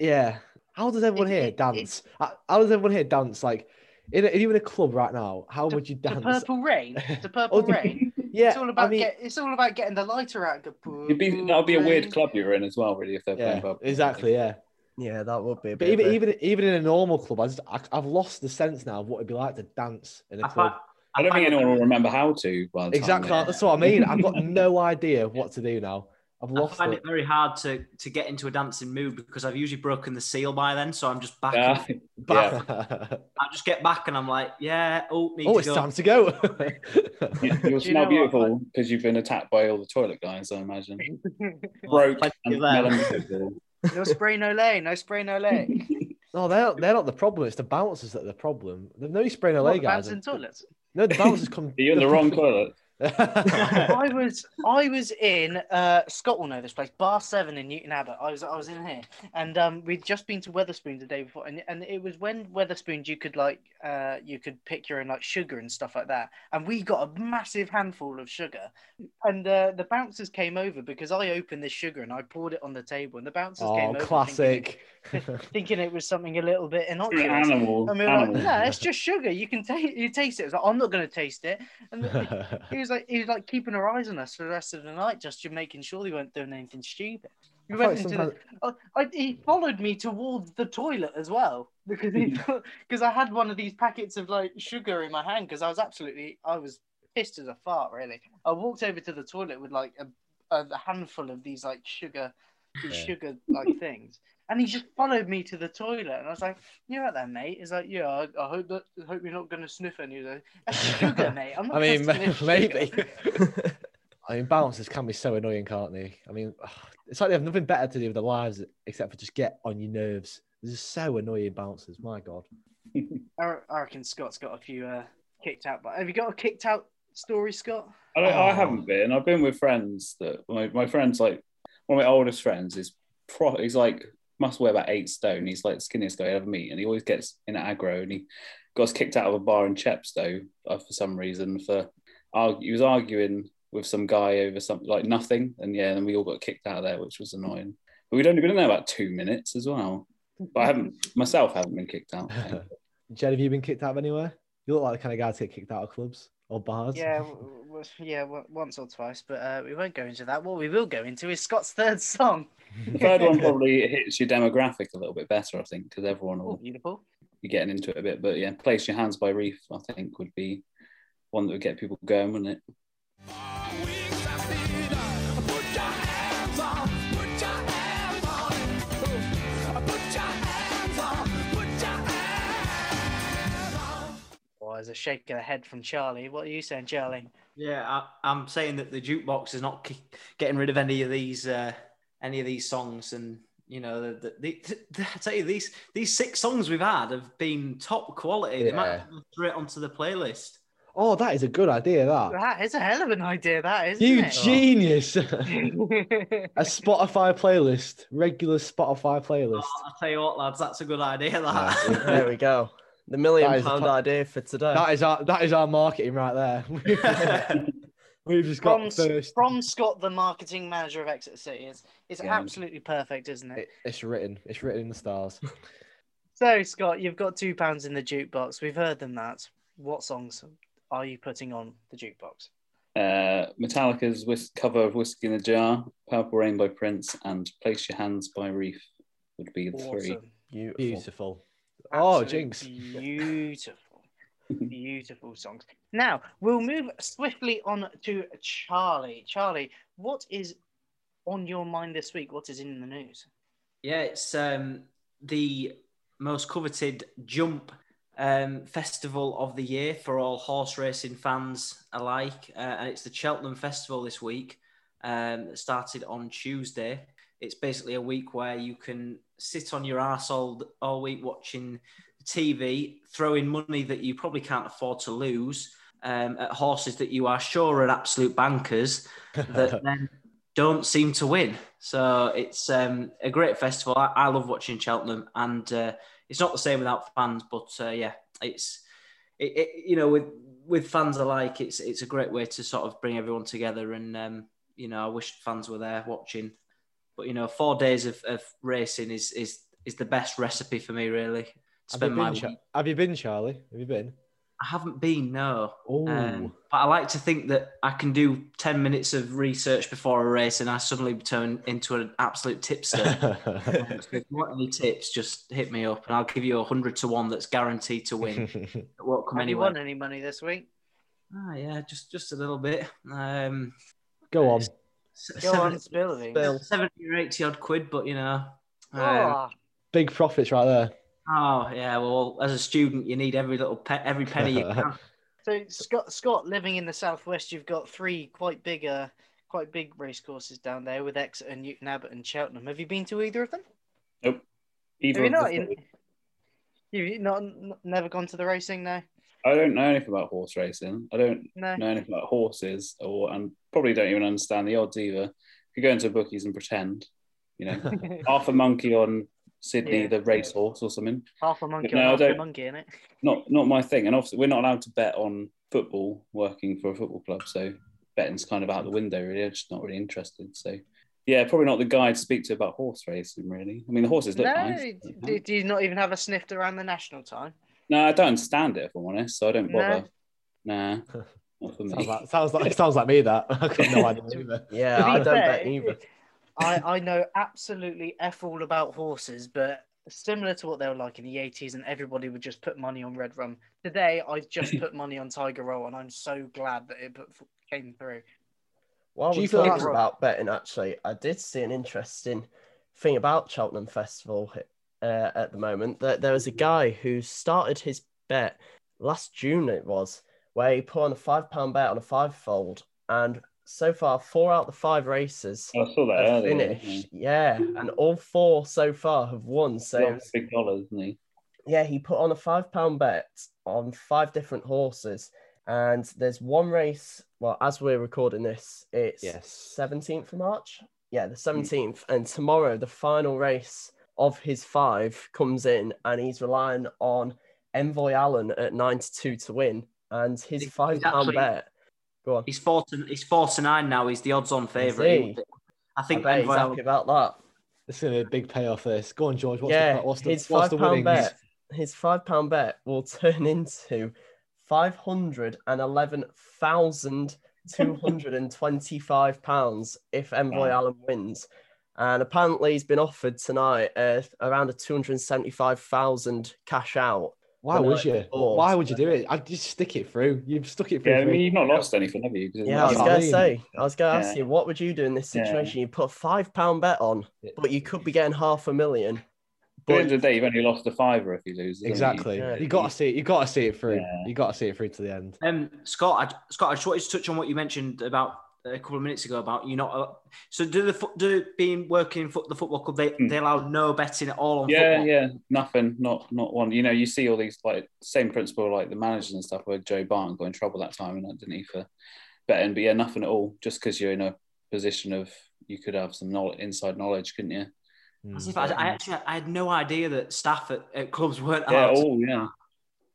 Yeah. How does everyone it, here it, dance? It... How does everyone here dance? Like, in a, if you were in a club right now, how to, would you dance? The Purple Rain. The Purple oh, Rain. Yeah, it's all about I mean, get, it's all about getting the lighter out. It'd be, that'd be a weird club you're in as well, really, if they're yeah, playing pub. Exactly, yeah, yeah, that would be. A but even bit. even even in a normal club, I just I, I've lost the sense now of what it'd be like to dance in a I club. Find, I, I don't think anyone will remember how to. By the exactly, time, yeah. That's what I mean. I've got no idea what to do now. I've lost. I find it, it very hard to, to get into a dancing mood because I've usually broken the seal by then, so I'm just back. Yeah. And, back. Yeah. I just get back and I'm like, yeah, oh, need oh, to it's go. time to go. you, you'll smell you know beautiful because you've been attacked by all the toilet guys, I imagine. Broke and melancholy. No spray, no lay. No spray, no lay. No, they're they're not the problem. It's the bouncers that are the problem. There's no spray, no lay guys. Bouncing toilets. No, the bouncers come. You're in the wrong toilet. I was I was in uh, Scott will know this place, Bar Seven in Newton Abbot. I was I was in here, and um, we'd just been to Weatherspoons the day before, and and it was when Weatherspoons you could like uh, you could pick your own like sugar and stuff like that, and we got a massive handful of sugar, and uh, the bouncers came over because I opened this sugar and I poured it on the table, and the bouncers oh, came over classic. Thinking, it, thinking it was something a little bit innocuous. Animal. And we were Animal. like, no, it's just sugar. You can taste you taste it. I was like, I'm not going to taste it. And the, he was like, he was like keeping her eyes on us for the rest of the night, just to making sure they weren't doing anything stupid. He went into sometimes... the, oh, I, he followed me towards the toilet as well because he because I had one of these packets of like sugar in my hand because I was absolutely I was pissed as a fart really. I walked over to the toilet with like a, a handful of these like sugar yeah. sugar like things. And he just followed me to the toilet, and I was like, "You're out there, mate." He's like, "Yeah, I, I hope that, I hope you're not going to sniff any of those." That's sugar, mate. I'm not I mean, sniff maybe. I mean, bouncers can be so annoying, can't they? I mean, it's like they have nothing better to do with their lives except for just get on your nerves. They're just so annoying, bouncers. My God. I, I reckon Scott's got a few uh, kicked out. But have you got a kicked out story, Scott? I, don't, oh. I haven't been. I've been with friends that my my friends like one of my oldest friends is pro. He's like. Must weigh about eight stone. He's like the skinniest guy I ever meet, and he always gets in aggro. And he got kicked out of a bar in Chepstow uh, for some reason. For argue, he was arguing with some guy over something like nothing, and yeah, then we all got kicked out of there, which was annoying. But we'd only been in there about two minutes as well. But I haven't myself haven't been kicked out. Jed, have you been kicked out of anywhere? You look like the kind of guy to get kicked out of clubs or bars. Yeah. Yeah, once or twice, but uh, we won't go into that. What we will go into is Scott's third song. The third one probably hits your demographic a little bit better, I think, because everyone will Ooh, beautiful. be getting into it a bit. But yeah, Place Your Hands by Reef, I think, would be one that would get people going, wouldn't it? As a shake of the head from Charlie. What are you saying, Charlie? Yeah, I, I'm saying that the jukebox is not k- getting rid of any of these, uh, any of these songs. And you know, the, the, the, the, I tell you, these these six songs we've had have been top quality. Yeah. They might go straight onto the playlist. Oh, that is a good idea. That that is a hell of an idea. That is you it? genius. Oh. A Spotify playlist, regular Spotify playlist. Oh, I tell you what, lads, that's a good idea. That yeah, there we go. The million pound po- idea for today. That is our that is our marketing right there. We've just got from, first. from Scott, the marketing manager of Exeter City. It's, it's yeah. absolutely perfect, isn't it? it? It's written. It's written in the stars. So, Scott, you've got two pounds in the jukebox. We've heard them that. What songs are you putting on the jukebox? Uh, Metallica's whis- cover of Whiskey in the Jar, Purple Rain by Prince, and Place Your Hands by Reef would be the awesome. three. Beautiful. Beautiful. Absolutely oh, jinx. Beautiful, beautiful songs. Now, we'll move swiftly on to Charlie. Charlie, what is on your mind this week? What is in the news? Yeah, it's um, the most coveted Jump um, festival of the year for all horse racing fans alike. Uh, and it's the Cheltenham Festival this week um, that started on Tuesday. It's basically a week where you can sit on your arse all, all week watching T V, throwing money that you probably can't afford to lose um, at horses that you are sure are absolute bankers that then don't seem to win. So it's um, a great festival. I, I love watching Cheltenham, and uh, it's not the same without fans. But uh, yeah, it's it, it, you know with with fans alike, it's it's a great way to sort of bring everyone together. And um, you know, I wish fans were there watching. But, you know, four days of, of racing is, is is the best recipe for me, really. Spend my Char- Have you been, Charlie? Have you been? I haven't been, no. Um, but I like to think that I can do ten minutes of research before a race and I suddenly turn into an absolute tipster. um, so if you want any tips, just hit me up and I'll give you a one hundred to one that's guaranteed to win. It won't come Have anywhere. Have you won any money this week? Ah, yeah, just, just a little bit. Um, Go on. Go on, spill. seventy or eighty odd quid, but you know. Um, oh, big profits right there. Oh, yeah. Well, as a student, you need every little pe- every penny you can. So, Scott, Scott, living in the southwest, you've got three quite big, uh, quite big race courses down there with Exeter, Newton Abbot, and Cheltenham. Have you been to either of them? Nope. Either Have you not? You, you've not, n- never gone to the racing now? I don't know anything about horse racing. I don't no. know anything about horses, or and probably don't even understand the odds either. If you go into a bookies and pretend, you know, half a monkey on Sydney, yeah. the racehorse or something. Half a monkey, you know, on half a monkey, innit? Not, not my thing. And obviously, we're not allowed to bet on football working for a football club, so betting's kind of out the window, really. I'm just not really interested, so... Yeah, probably not the guy to speak to about horse racing, really. I mean, the horses look no, nice. Do, do you not even have a sniffed around the national time? No, I don't understand it, if I'm honest, so I don't bother. No. Nah, not for me. Sounds like, sounds like, it sounds like me, that. I've got no idea either. Yeah, I don't fair, bet either. I, I know absolutely F all about horses, but similar to what they were like in the eighties, and everybody would just put money on Red Rum. Today, I just put money on Tiger Roll, and I'm so glad that it put, came through. While we're talking about betting, actually, I did see an interesting thing about Cheltenham Festival uh, at the moment. That there was a guy who started his bet last June, it was, where he put on a five pound bet on a five-fold, and so far, four out of the five races I saw that have earlier, finished. Yeah, and all four so far have won. So it was, big dollars, isn't he? Yeah, he put on a five pound bet on five different horses. And there's one race, well, as we're recording this, it's yes. seventeenth of March. Yeah, the seventeenth. And tomorrow, the final race of his five comes in, and he's relying on Envoy Allen at nine to two to win. And his five pound bet. Go on. He's four to, he's four to nine now. He's the odds-on favourite. I think I Envoy Allen... about that. It's going to be a big payoff, this. Go on, George. What's yeah, the, what's the, his what's the winnings? Bet, his five pound bet will turn into... Five hundred and eleven thousand two hundred and twenty-five pounds if Envoy Allen wins, and apparently he's been offered tonight uh, around a two hundred and seventy-five thousand cash out. Why would you? Board. Why would you do it? I'd just stick it through. You've stuck it through. Yeah, I mean, you've not lost anything, have you? Yeah, I was gonna say. I was gonna ask yeah. you, what would you do in this situation? Yeah. You put a five pound bet on, but you could be getting half a million. At the end of the day, you've only lost a fiver if you lose. Exactly. You got to see it. You got to see it through. Yeah. You got to see it through to the end. Um, Scott, I, Scott, I just wanted to touch on what you mentioned about a couple of minutes ago about you not. Uh, so do the do being working for the football club? They mm. they allow no betting at all on yeah, football. Yeah, yeah, nothing, not not one. You know, you see all these like same principle like the managers and stuff where Joe Barton got in trouble that time and didn't he for betting, but yeah, nothing at all. Just because you're in a position of you could have some knowledge, inside knowledge, couldn't you? Mm. I, I actually I had no idea that staff at, at clubs weren't allowed. Yeah, oh yeah.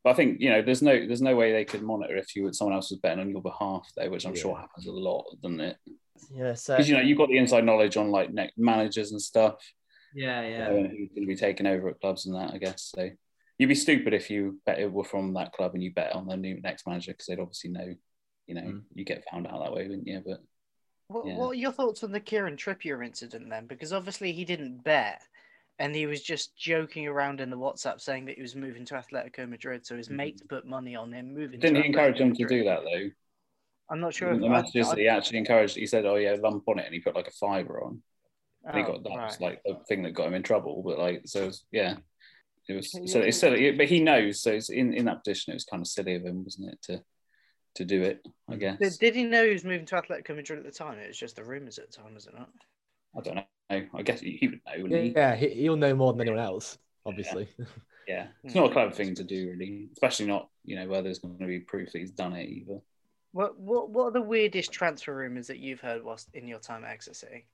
But I think you know there's no there's no way they could monitor if you someone else was betting on your behalf though, which I'm yeah. sure happens a lot, doesn't it? Yeah, so because you know you've got the inside knowledge on like managers and stuff. Yeah, yeah. You know, who's going to be taking over at clubs and that, I guess. So you'd be stupid if you bet it were from that club and you bet on the new next manager because they'd obviously know. You know, mm. you get found out that way, wouldn't you? But. What, yeah. what are your thoughts on the Kieran Trippier incident then? Because obviously he didn't bet and he was just joking around in the WhatsApp saying that he was moving to Atletico Madrid, so his mm-hmm. mate put money on him moving Didn't to he Atletico encourage him Madrid. To do that though? I'm not sure. If the match is that he actually encouraged, he said, oh yeah, lump on it and he put like a fiver on. And oh, he got that right. was like the thing that got him in trouble. But like, so it was, yeah. It was, so it's silly, but he knows. So it's in, in that position, it was kind of silly of him, wasn't it, to... to do it, I guess. Did, did he know he was moving to Atletico Madrid at the time? It was just the rumours at the time, was it not? I don't know. I guess he, he would know. Wouldn't he? Yeah, he, he'll know more than anyone else, obviously. Yeah. yeah. It's not a clever thing to do, really. Especially not, you know, where there's going to be proof that he's done it either. What What, what are the weirdest transfer rumours that you've heard whilst in your time at Exeter City?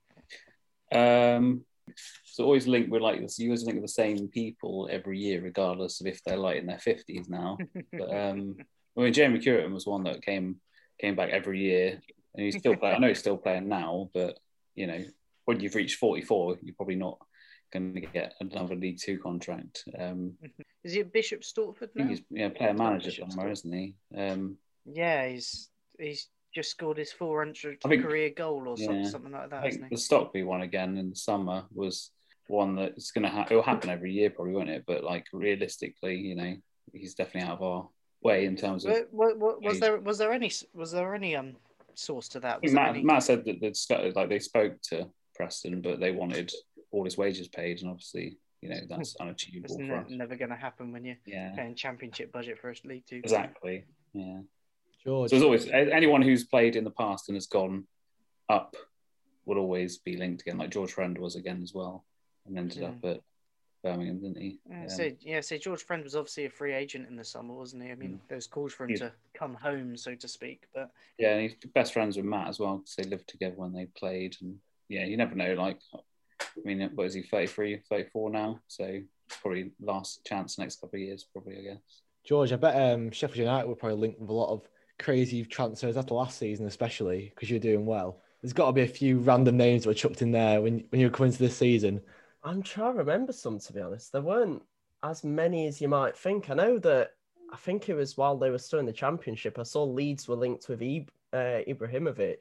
Um, it's always linked with, like, you always think of the same people every year, regardless of if they're, like, in their fifties now. But, um... I mean, Jamie Curran was one that came came back every year, and he's still playing. I know he's still playing now, but you know, when you've reached forty-four, you're probably not going to get another League Two contract. Um, is he at Bishop Stortford now? He's yeah, player manager somewhere, isn't he? Um, yeah, he's he's just scored his four hundredth career goal or yeah, something, something like that. I think isn't he? The Stockby one again in the summer was one that's going to ha- it'll happen every year, probably, won't it? But like realistically, you know, he's definitely out of our way in terms of what, what, was there was there any was there any um source to that? Was Matt, any... Matt said that they'd started, like they spoke to Preston, but they wanted all his wages paid, and obviously you know that's unachievable. It's for ne- us. Never going to happen when you're yeah. paying championship budget for a League Two. Exactly. Yeah. George. So there's always anyone who's played in the past and has gone up will always be linked again, like George Friend was again as well, and ended yeah. up at Birmingham, didn't he? Uh, um, so yeah, so George Friend was obviously a free agent in the summer, wasn't he? I mean, mm. there was calls for him to come home, so to speak. But yeah, and he's best friends with Matt as well because they lived together when they played. And yeah, you never know. Like, I mean, what is he, thirty-three, thirty-four now? So probably last chance next couple of years, probably, I guess. George, I bet um, Sheffield United were probably linked with a lot of crazy transfers after last season, especially because you're doing well. There's got to be a few random names that were chucked in there when when you were coming to this season. I'm trying to remember some, to be honest. There weren't as many as you might think. I know that, I think it was while they were still in the Championship, I saw Leeds were linked with Ib- uh, Ibrahimovic.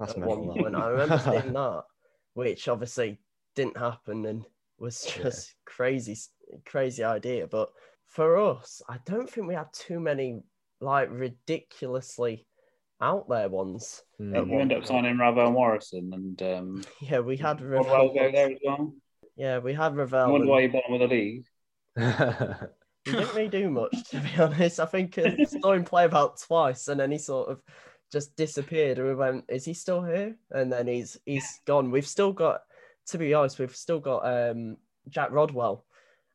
That's mental. That. I remember seeing that, which obviously didn't happen and was just yeah. crazy, crazy idea. But for us, I don't think we had too many, like, ridiculously out there ones. Mm. Um, we ended up signing Ravel Morrison and... Um, yeah, we had Ravel. Ravel go there as well. Yeah, we had Ravel. I wonder why you're bottom of the league. He didn't really do much, to be honest. I think I saw him play about twice and then he sort of just disappeared. And we went, is he still here? And then he's he's gone. We've still got, to be honest, we've still got um, Jack Rodwell.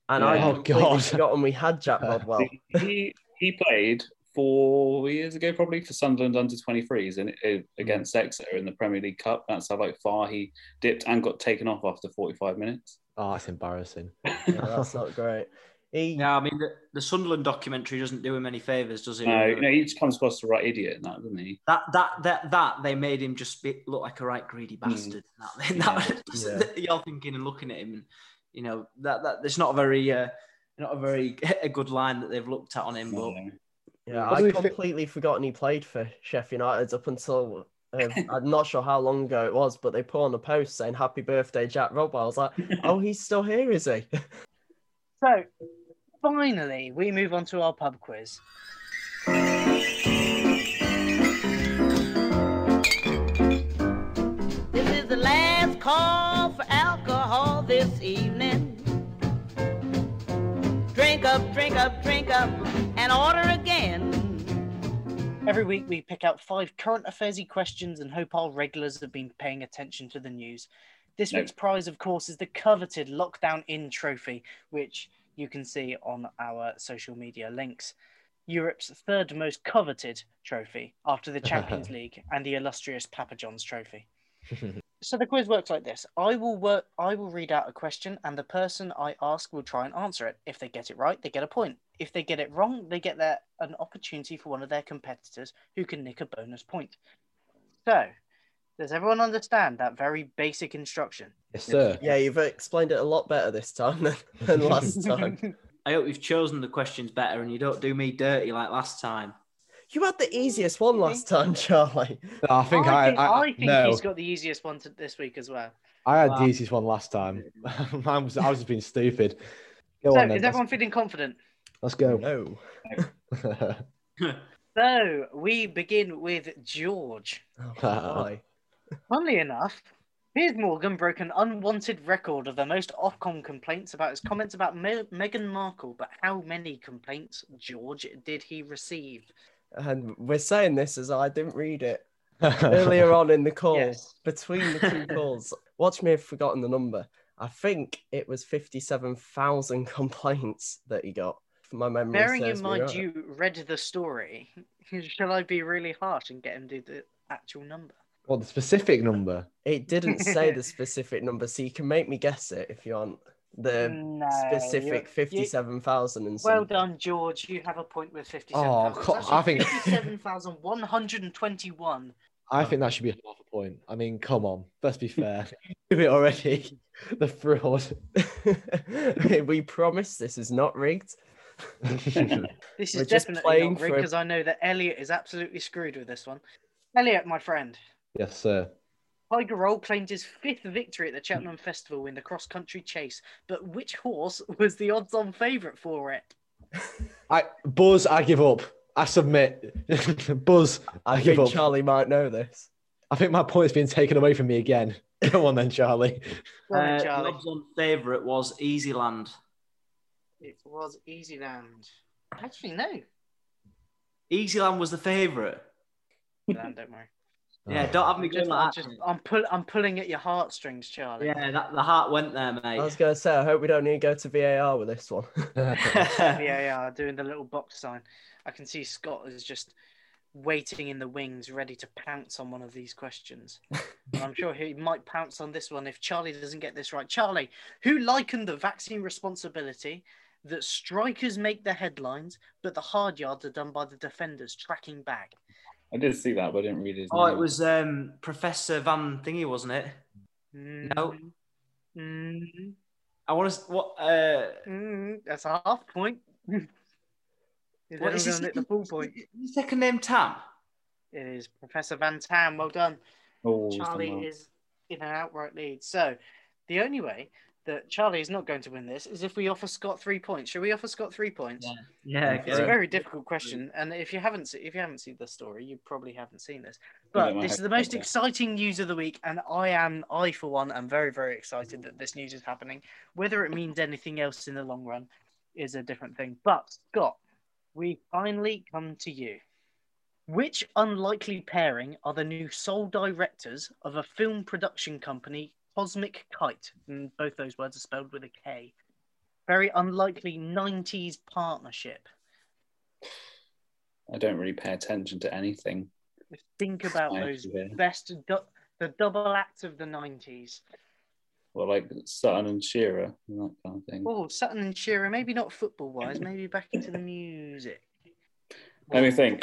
And yeah. I oh, completely God. forgotten we had Jack Rodwell. He he played four years ago, probably, for Sunderland under twenty-threes and uh, against Exeter in the Premier League Cup. That's how like far he dipped and got taken off after forty-five minutes. Oh, that's embarrassing. Yeah, that's not great. He... No, I mean, the, the Sunderland documentary doesn't do him any favours, does it? No, you know, he just comes across the right idiot in that, doesn't he? That, that, that, that they made him just be, look like a right greedy bastard. Mm. And that, yeah. that, just, yeah. You're thinking and looking at him, and, you know, that, that it's not a very, uh, not a very a good line that they've looked at on him, but... Yeah. Yeah, I completely think... forgotten he played for Sheffield United up until, uh, I'm not sure how long ago it was, but they put on a post saying, happy birthday, Jack Rodwell. I was like, oh, he's still here, is he? So, finally, we move on to our pub quiz. This is the last call for alcohol this evening. Drink up, drink up, drink up, and order again. Every week we pick out five current affairs-y questions and hope our regulars have been paying attention to the news. This nope. week's prize, of course, is the coveted Lockdown Inn trophy, which you can see on our social media links. Europe's third most coveted trophy after the Champions League and the illustrious Papa John's trophy. So the quiz works like this. I will work. I will read out a question and the person I ask will try and answer it. If they get it right, they get a point. If they get it wrong, they get their, an opportunity for one of their competitors who can nick a bonus point. So, does everyone understand that very basic instruction? Yes, sir. Yeah, you've explained it a lot better this time than, than last time. I hope you've chosen the questions better and you don't do me dirty like last time. You had the easiest one last time, Charlie. No, I think I. I think, I, I, I think no. he's got the easiest one to, this week as well. I had wow. the easiest one last time. Mine was, I was just being stupid. Go so, on, is everyone Let's... feeling confident? Let's go. No. So we begin with George. Oh, hi. Funnily enough, Piers Morgan broke an unwanted record of the most Ofcom complaints about his comments about Me- Meghan Markle. But how many complaints, George, did he receive? And we're saying this as I didn't read it earlier on in the call. Yes. Between the two calls, watch me have forgotten the number. I think it was fifty-seven thousand complaints that he got. My memory. Bearing in mind right. you read the story, shall I be really harsh and get him to do the actual number? Well, the specific number. It didn't say the specific number, so you can make me guess it if you want. The no, specific fifty-seven thousand and something. Well done, George. You have a point with fifty-seven thousand. Oh, I think fifty-seven thousand one hundred twenty-one. I think that should be half a point. I mean, come on, let's be fair. Do it already. The fraud. We promise this is not rigged. This is definitely not rigged because I know that Elliot is absolutely screwed with this one. Elliot, my friend. Yes, sir. Tiger Roll claimed his fifth victory at the Cheltenham Festival in the cross-country chase, but which horse was the odds-on favourite for it? I Buzz, I give up. I submit. Buzz, I, I give think up. Charlie might know this. I think my point's being taken away from me again. Come on then, Charlie. Uh, uh, Charlie. The odds-on favourite was Easyland. It was Easyland. Actually, no. Easyland was the favourite. No, don't worry. Yeah, don't have me good like that. Just, I'm, pull, I'm pulling at your heartstrings, Charlie. Yeah, that, the heart went there, mate. I was going to say, I hope we don't need to go to V A R with this one. V A R, doing the little box sign. I can see Scott is just waiting in the wings, ready to pounce on one of these questions. I'm sure he might pounce on this one if Charlie doesn't get this right. Charlie, who likened the vaccine responsibility that strikers make the headlines, but the hard yards are done by the defenders tracking back? I did see that, but I didn't read his name. Oh, it was um, Professor Van Thingy, wasn't it? Mm. No. Mm. I want to... What, uh... mm, that's a half point. What is his second name, Tam? It is Professor Van Tam. Well done. Oh, Charlie is in an outright lead. So the only way that Charlie is not going to win this is if we offer Scott three points. Should we offer Scott three points? Yeah, yeah, it's a very difficult question, and if you haven't if you haven't seen the story, you probably haven't seen this. But yeah, this is the most exciting news of the week, and I am I for one am very very excited that this news is happening. Whether it means anything else in the long run is a different thing. But Scott, we finally come to you. Which unlikely pairing are the new sole directors of a film production company, Cosmic Kite? And both those words are spelled with a K. Very unlikely nineties partnership. I don't really pay attention to anything. Think about those best, du- the double acts of the nineties. Well, like Sutton and Shearer and that kind of thing. Oh, Sutton and Shearer, maybe not football-wise, maybe back into the music. Let me think.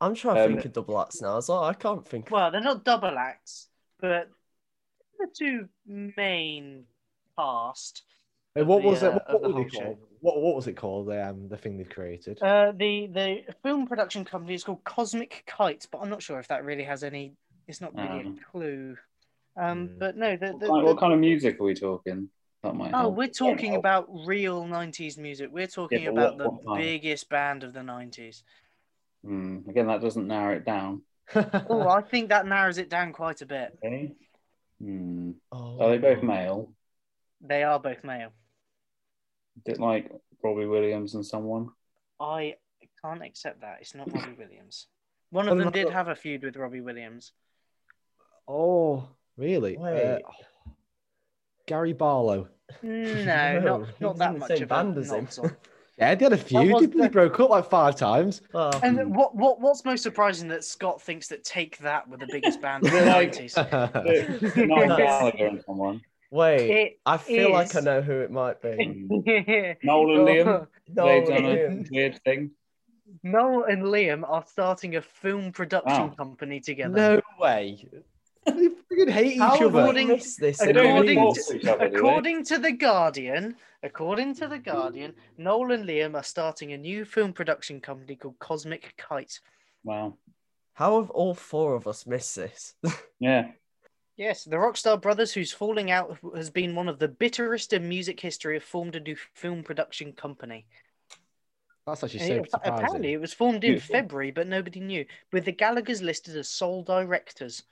I'm trying to um, think of double acts now. I was like, I can't think. Well, they're not double acts, but the two main cast. Hey, what, the, was uh, what, what, was it what, what was it called, the, um, the thing they've created? Uh, the, the film production company is called Cosmic Kite, but I'm not sure if that really has any... It's not really um. a clue. Um, but no, the, the, what, the, what kind of music are we talking? That might oh, help. We're talking about real nineties music. We're talking yeah, about what, what the time? biggest band of the nineties. Mm, again, that doesn't narrow it down. Oh, I think that narrows it down quite a bit. Okay. Mm. Oh. Are they both male? They are both male. Did like Robbie Williams and someone? I can't accept that. It's not Robbie Williams. One of them did have a feud with Robbie Williams. Oh. Really? Uh, oh. Gary Barlow. No, no not, not that much of band as him. Yeah, they had a few. He the... broke up like five times. Oh. And what, what, what's most surprising that Scott thinks that Take That were the biggest band in the nineties. Wait, it I feel is... like I know who it might be. Noel and Liam. They've done a weird thing. Noel and Liam are starting a film production oh. company together. No way. They freaking hate each other. According, this, according, to, each other, according to The Guardian, according to The Guardian, Noel and Liam are starting a new film production company called Cosmic Kite. Wow. How have all four of us missed this? Yeah. Yes, the Rockstar brothers, whose falling out has been one of the bitterest in music history, have formed a new film production company. That's actually so surprising. Apparently it was formed in February, but nobody knew. With the Gallaghers listed as sole directors.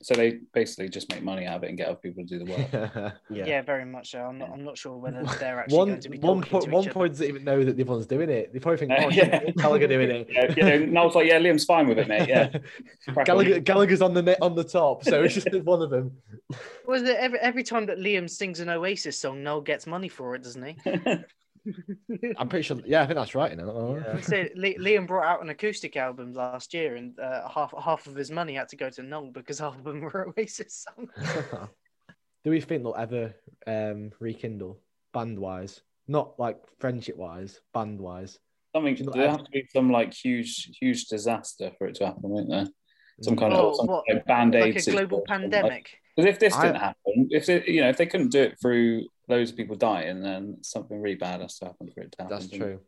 So they basically just make money out of it and get other people to do the work. Yeah, yeah, very much so. I'm not, I'm not sure whether they're actually one, going to be talking one po- to One each point other. Doesn't even know that the one's doing it. They probably think, oh, uh, yeah. Gallagher doing it. Yeah, yeah. Noel's like, yeah, Liam's fine with it, mate. Yeah, Gallagher, on. Gallagher's on the net, on the top, so it's just one of them. Was well, every every time that Liam sings an Oasis song, Noel gets money for it, doesn't he? I'm pretty sure. Yeah, I think that's right. You know? Yeah. So, Liam brought out an acoustic album last year, and uh, half half of his money had to go to Noel because half of them were Oasis songs. Do we think they'll ever um, rekindle band-wise? Not like friendship-wise, band-wise. Something. There ever... has to be some like huge, huge disaster for it to happen, isn't there? Some kind oh, of some kind of band-aid, like a global pandemic. Because like, if this I... didn't happen, if it, you know, if they couldn't do it through. Loads of people dying, then something really bad has to happen for it to happen. That's true.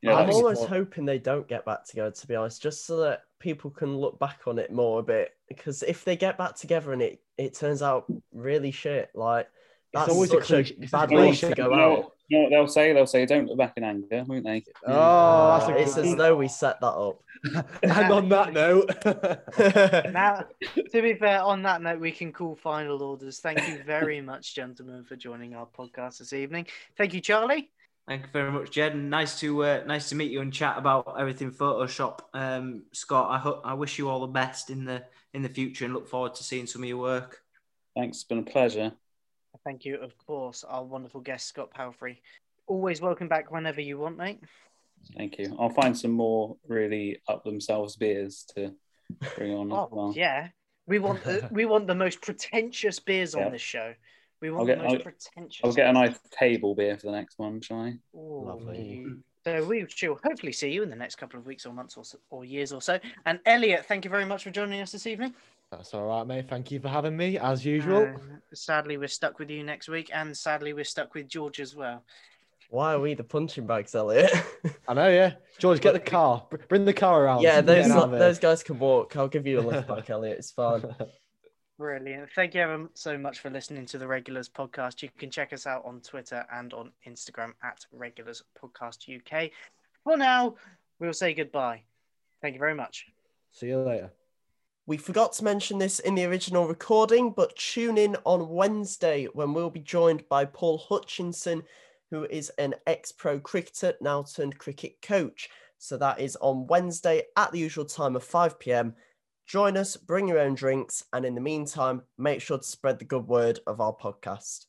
You know, I'm always more... hoping they don't get back together, to be honest, just so that people can look back on it more a bit. Because if they get back together and it, it turns out really shit, like that's it's always such a, cliche, a bad way to go out. You know what they'll say? They'll say, "Don't look back in anger," won't they? Oh, uh, that's a it's as though we set that up. And on that note, now, to be fair, on that note, we can call final orders. Thank you very much, gentlemen, for joining our podcast this evening. Thank you, Charlie. Thank you very much, Jed. Nice to uh, nice to meet you and chat about everything Photoshop. Um, Scott, I hope I wish you all the best in the in the future, and look forward to seeing some of your work. Thanks, it's been a pleasure. Thank you, of course, our wonderful guest, Scott Palfrey. Always welcome back whenever you want, mate. Thank you. I'll find some more really up themselves beers to bring on. oh, as well. Yeah. We want the, we want the most pretentious beers yeah. on this show. We want get, the most I'll, pretentious. I'll get a nice table beer for the next one, shall I? Ooh. Lovely. So we shall hopefully see you in the next couple of weeks or months or, so, or years or so. And Elliot, thank you very much for joining us this evening. That's all right, mate. Thank you for having me, as usual. Uh, sadly, we're stuck with you next week, and sadly, we're stuck with George as well. Why are we the punching bags, Elliot? I know, yeah. George, get the car. Bring the car around. Yeah, those like, those guys can walk. I'll give you a lift back, Elliot. It's fine. Brilliant. Thank you ever so much for listening to the Regulars Podcast. You can check us out on Twitter and on Instagram at Regulars Podcast U K. For now, we'll say goodbye. Thank you very much. See you later. We forgot to mention this in the original recording, but tune in on Wednesday when we'll be joined by Paul Hutchinson, who is an ex-pro cricketer, now turned cricket coach. So that is on Wednesday at the usual time of five p.m. Join us, bring your own drinks, and in the meantime, make sure to spread the good word of our podcast.